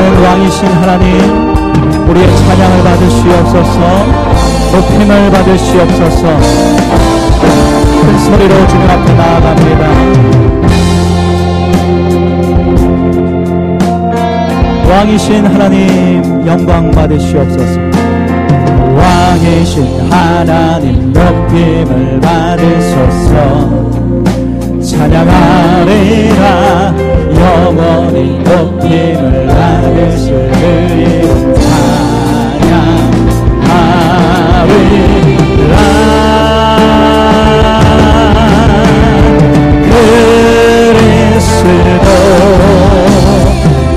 만민의 왕이신 하나님, 우리의 찬양을 받으시옵소서, 높임을 받으시옵소서. 큰 소리로 주님 앞에 나아갑니다. 왕이신 하나님 영광 받으시옵소서. 왕이신 하나님 높임을 받으소서. 찬양하리라 영원히 높임을 받으실 그의 찬양하리라. 그리스도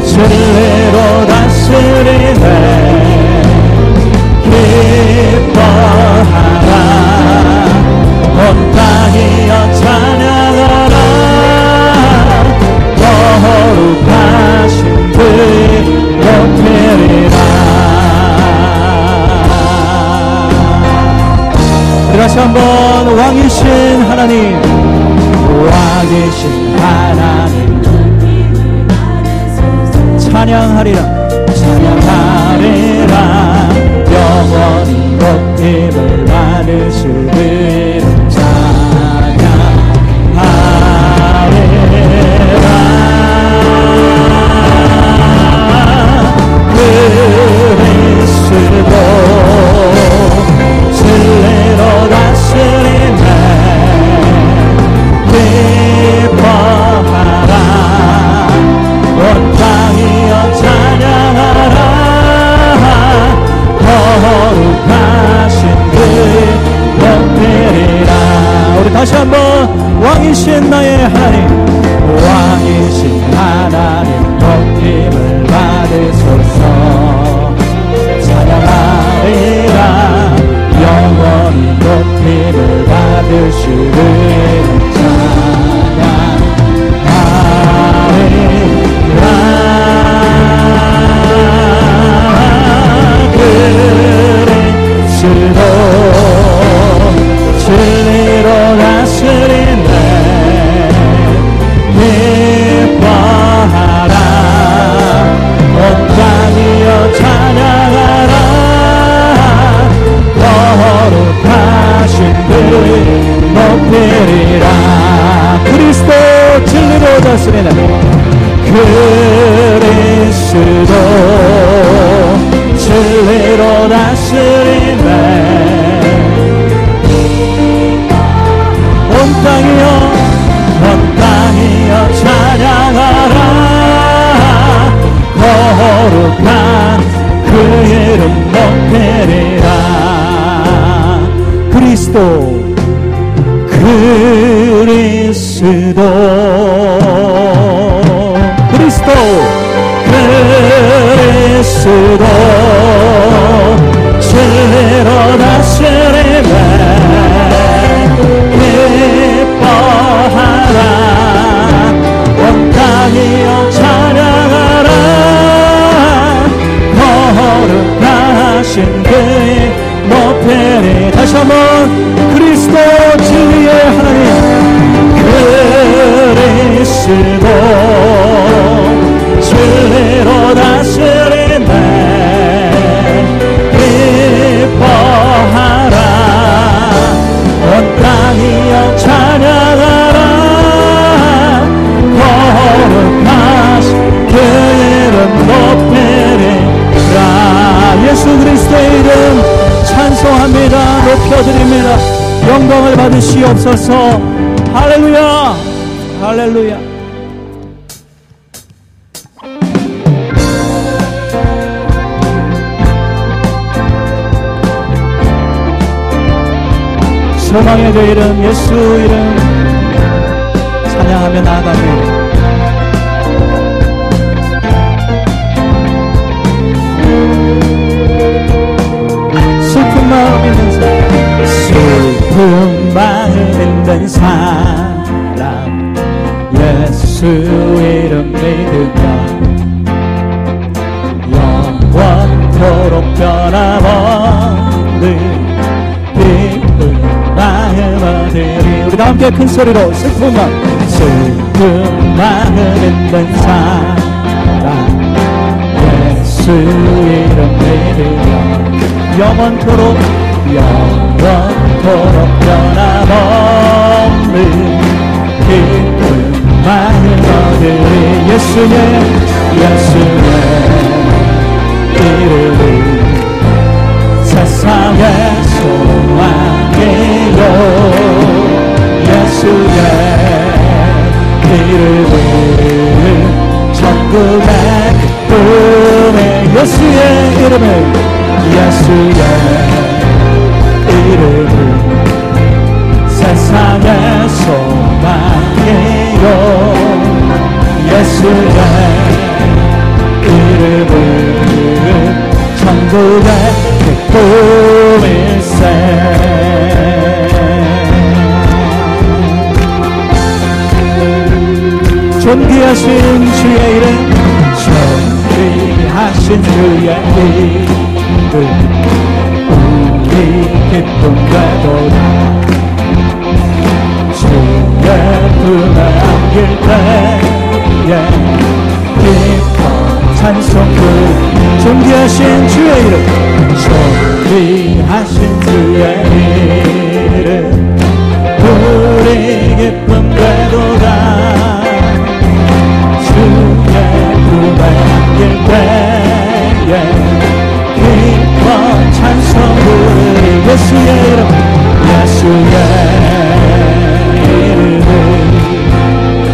진리로 다스리네 기뻐하라. 온 땅이여 찬양하라. 거룩하신 그의 높이리라. 우리 다시 한번 왕이신 하나님, 왕이신 하나님 찬양하리라, 찬양하리라. 영원히 높임을 받으실 그의 찬양하리라. 그리스도 진리로 다스리네 기뻐하라. 온 땅이여 찬양하라. 거룩하신 그의 높이리라. 우리 다시 한번 왕이신 나의 하나님, 왕이신 하나님 높임을 받으소서. 찬양하리라 영원히 높임을 받으실 그의 찬양하리라. 진리로 다스리네 기뻐하라. 온 땅이여 찬양하라. 거룩하신 그의 높이리라. 그리스도 진리로 다스리네 그리스도 진리로 다스리네. 온 땅이여 찬양하라. 거룩한 그 이름 높이리라. 그리스도 그리스도 그리스도 그리스도 진리로 다스리네 하라. 온 땅이여 찬양하라. 거룩하신 그의 높이리. 다시 한번 그리스도 진리의 하나님, 그리스도 진리로 다스리네 기뻐하라. 온 땅이여 찬양하라. 예수 그리스도의 이름 찬송합니다. 높여드립니다. 영광을 받으시옵소서. 할렐루야, 할렐루야. 소망의 주 이름, 예수 이름 찬양하며 나아가며 슬픈 마음된 사람 예수 이름 믿으며 영원토록 변함없는 기쁜 마음 얻으리. 우리 다함께 큰소리로 슬픈 마음. 슬픈 마음된 사람 주 이름 믿으며 영원토록 영원토록 변함없는 기쁨만을 얻을 예수의 이름은 세상의 소망이요 예수의 이름은 천국의 꿈에 예수의 이름을 예수의 이름은 세상의 소망이요 예수의 이름은 천국의 꿈일세. 존귀하신 주의 이름, 존귀하신 주의 이름, 우리 기쁨 되도다. 주의 품에 안길 때에 기뻐 찬송 부르. 존귀하신 주의 이름, 존귀하신 주의 이름, 우리 기쁨 되도다. 기뻐 찬송 부르 예수의 이름, 예수의 이름은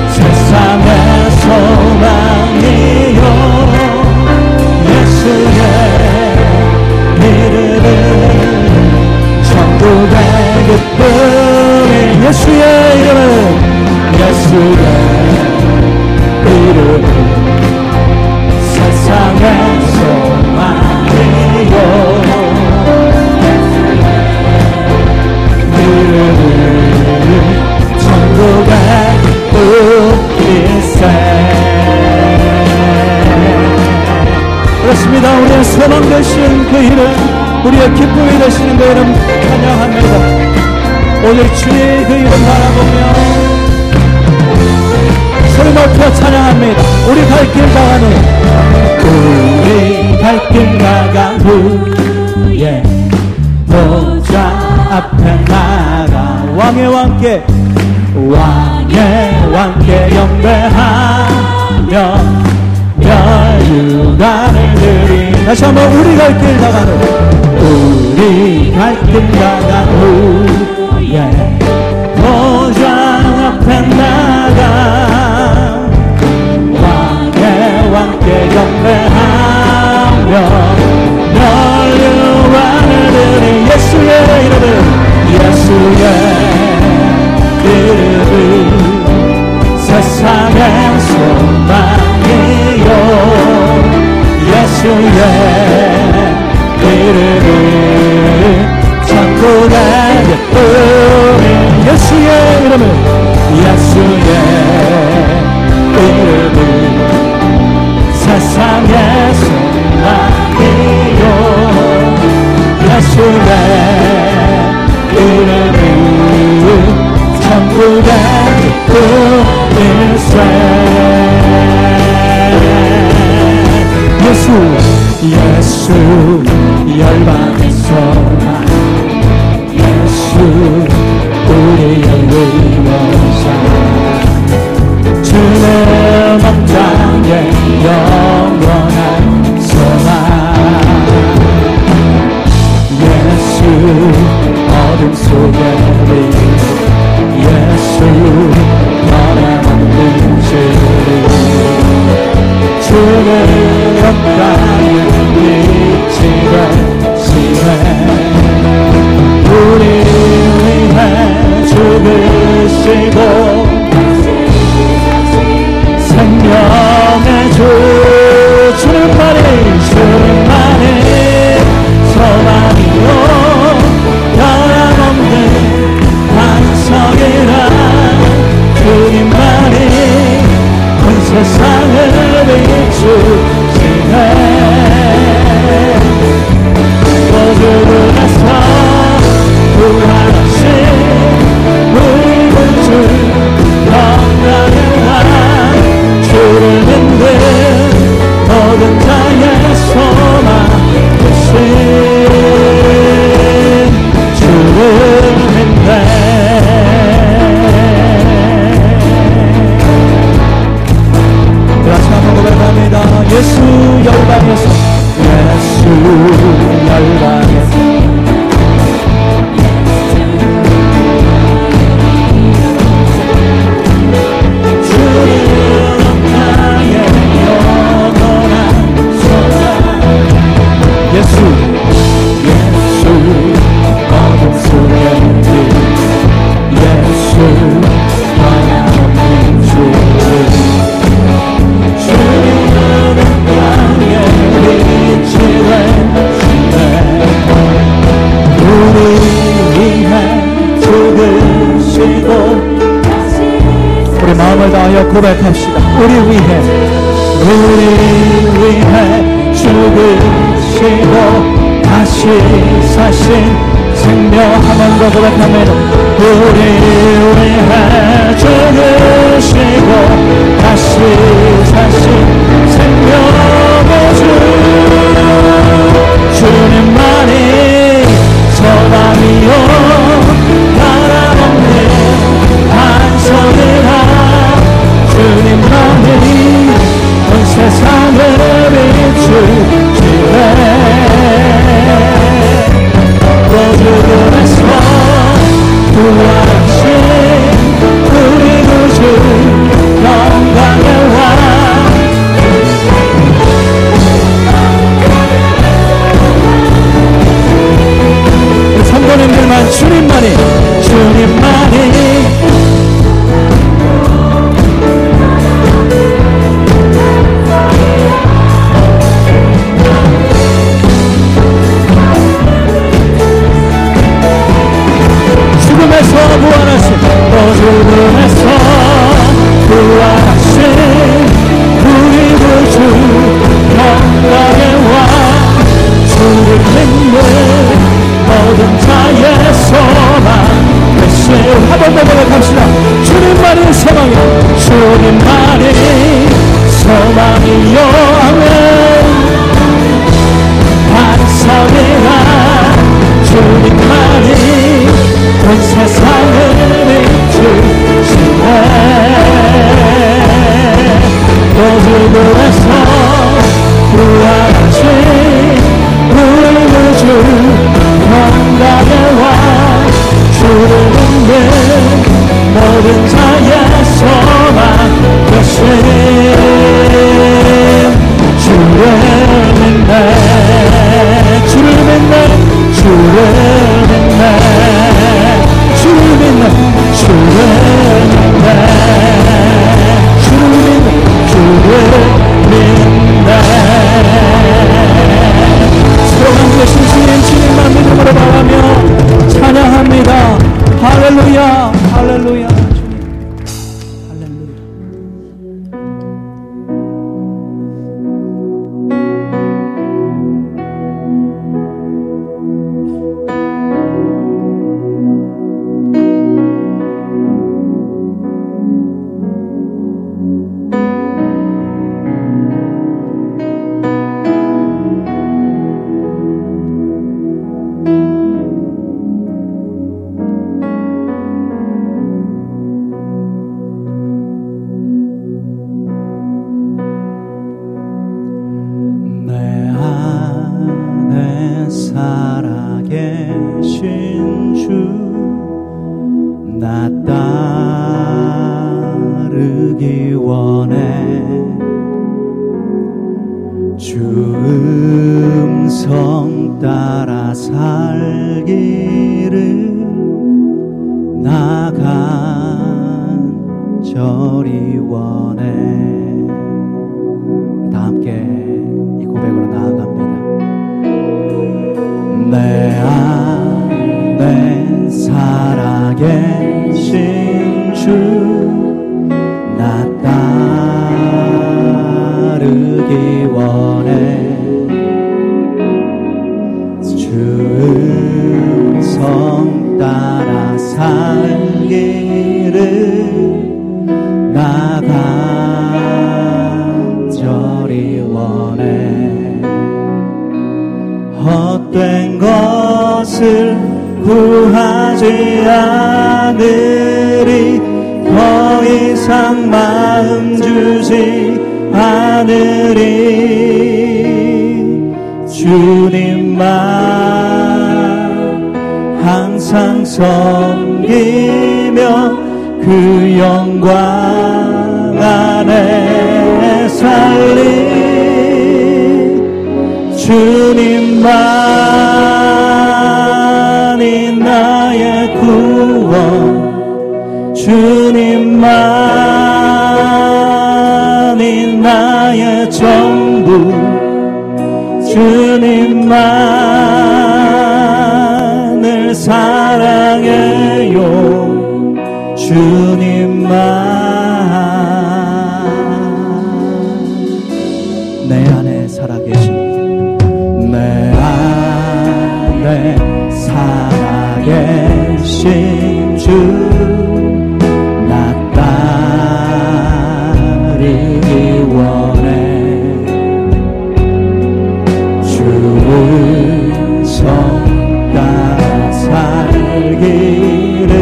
세상의 소망이요 예수의 이름은 천국의 기쁨이 예수의 이름은 예수의 이름은 세상의 소망이요 이름은 천국의 꿈일세. 그렇습니다. 우리의 소망 되신 그 이름, 우리의 기쁨이 되시는 그 이름 찬양합니다. 오늘 주의 그 이름 바라보며 소리 높여 찬양합니다. 우리 갈길 나가는, 우리 갈길 나간 후에 보좌 앞에 나가 왕의 왕께, 왕의 왕께 영배하며 멸류관을 드리. 다시 한번 우리 갈길 나가는, 우리 갈길 나간 후에 보좌 앞에 나가 영배하며 널유하는 우리 예수의 이름을, 예수의 이름을 세상의 소망이요 예수의 이름을 천국의 기쁨이 예수의 이름을, 예수의 이름을 세상의 소망이요 예수의 이름은 천국의 꿈일세. 예수 열방의 소망, 예수 우리의 의원사, 주의 목장의 영원한 소망, 예수 어둠 속에 빛, 예수 변함없는 진리, 주를 역사의 빛이라 시네, 우리 위해 죽으시고 생명의 주 열방에서 예수 열방에서 고백합시다. 우리 위해 죽으시고 다시 사신 생명 한번 더 고백합니다. 우리 위해 죽으시고 다시 사신 생명의 주님만이 소망이요 바람없는 반석을 주님만이 온 세상을 비추시네. 어둠에서 부활하신 우리 구주 영광의 왕. 성도님들만 주님만이 부활하신 어둠에서 부활하신 우리 구주 영광의 왕 주를 믿는 모든 자의 소망 되신 한 번 더 고백합시다. 주님만이 소망이요 주님만이 소망이요 아멘. 반성이라 주님만이 온 세상을 비추시네. 어둠에서 부활하신 우리 구주 영광의 왕 주를 믿는 모든 자의 소망 되신 주를 믿네. 소망 되신 주님만 믿음으로 바라며 찬양합니다. 할렐루야, 할렐루야. 마음 주지 하늘이 주님만 항상 섬기며 그 영광 안에 살리 주님만이 나의 구원 주님만이 나의 전부 주님만을 사랑해요 주님만 내 안에 살아계신 내 안에 살아계신 주 나 따르기 원해 성가 살기를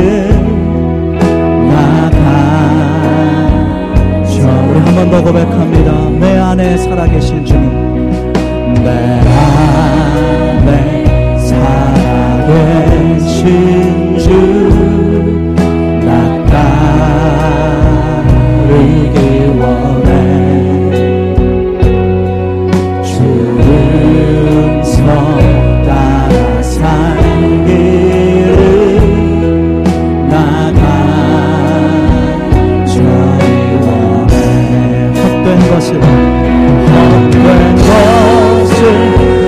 나가죠. 우리 한 번 더 고백합니다. 내 안에 살아계신 주님 내 안에 살아계신 주 나 따르기 원해 헛된 것을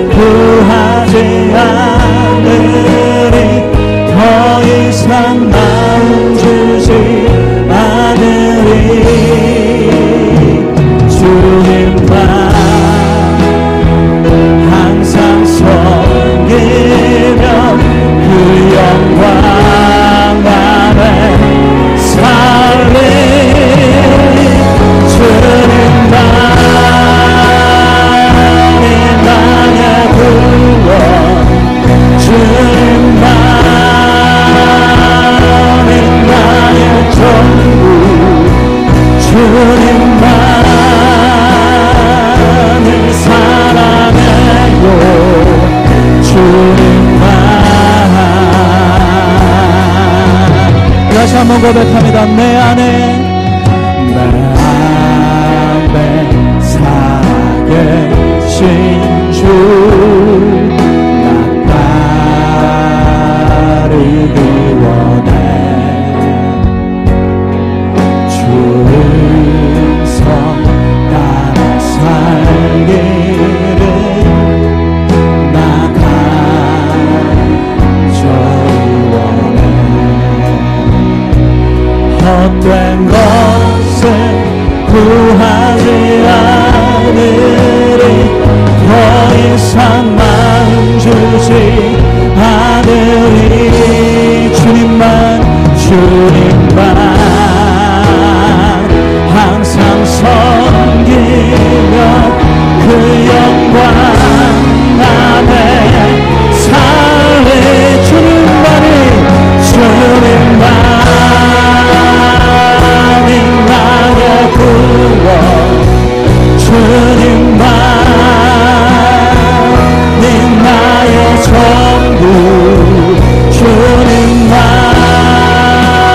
구하지 않으리 더 이상 마음 주지 않으리 주님만 항상 섬기며 그 영광 안에 살리 주님 주님만을 사랑해요 주님만 다시 한번 고백합니다. 내 안에 살아계신 주 나 따르기 원해 헛된 것을 구하지 않으리 더 이상 마음 주지 않으리 주님만 항상 섬기며 그 영광 안에 살리 주님만이 나의 구원 주님만이 나의 전부 주님만을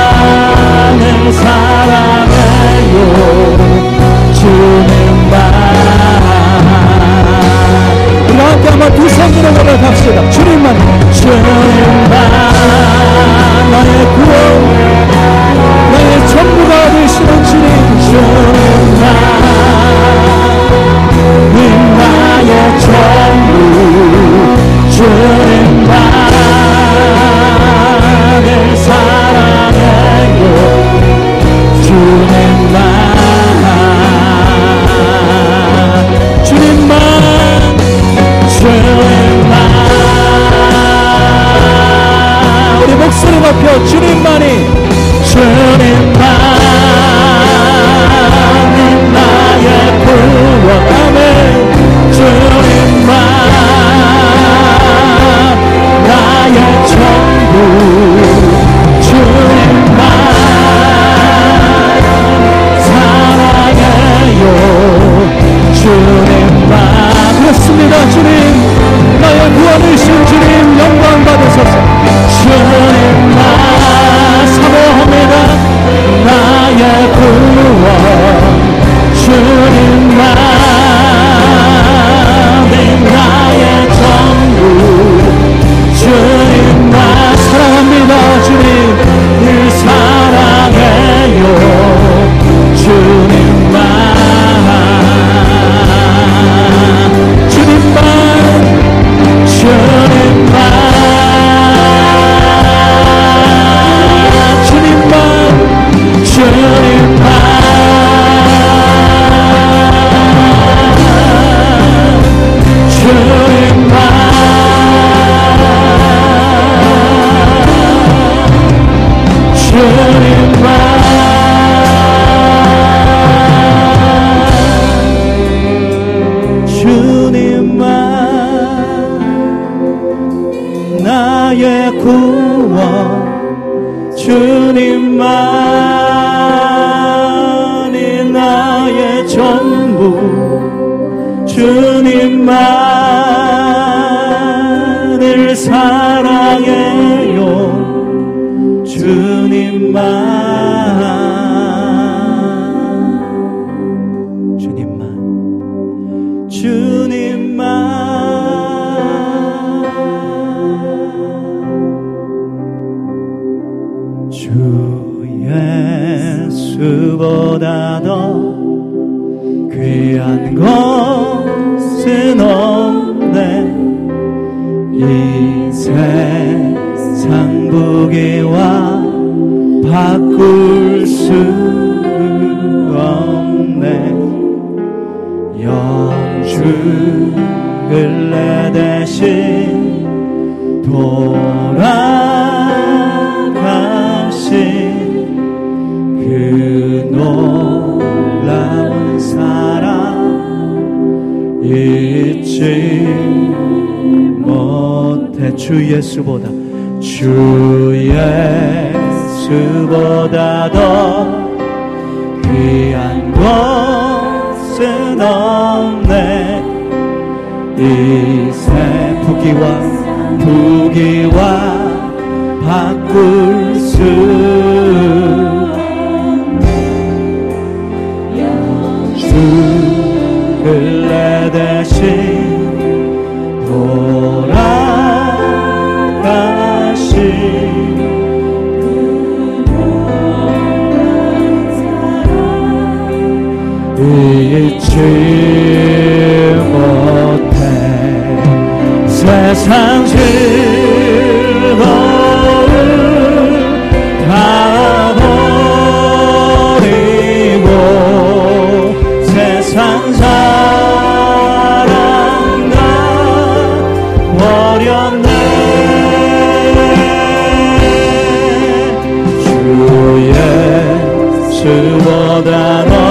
사랑해요 주님만 우리 함께 한번 두 손으로 고백합시다. 주님만 나의 구원 나의 전부가 되시는 주님 주님만 이 나의 전부 주님만을 사랑해요 주님만 우리 목소리 높여 주님만이 나의 구원 아멘 주님만 나의 전부 주님만 사랑해요 주님만 그렇습니다 주님 구원 주님만이 나의 전부 주님만을 사랑해요 주 예수보다 더 귀한 것은 없네. 이 세상 무게와 바꿀 수 없네. 영주를 내 대신 돌아가신 그 놀라운 사랑 잊지 못해. 주 예수보다 더 귀한 것은 없네. 이세 부귀와 바꿀 수 주를 내 대신 돌아가신 잊지 못해. 세상 즐거움 다 버리고 세상 사랑 다 버렸네. 주 예수보다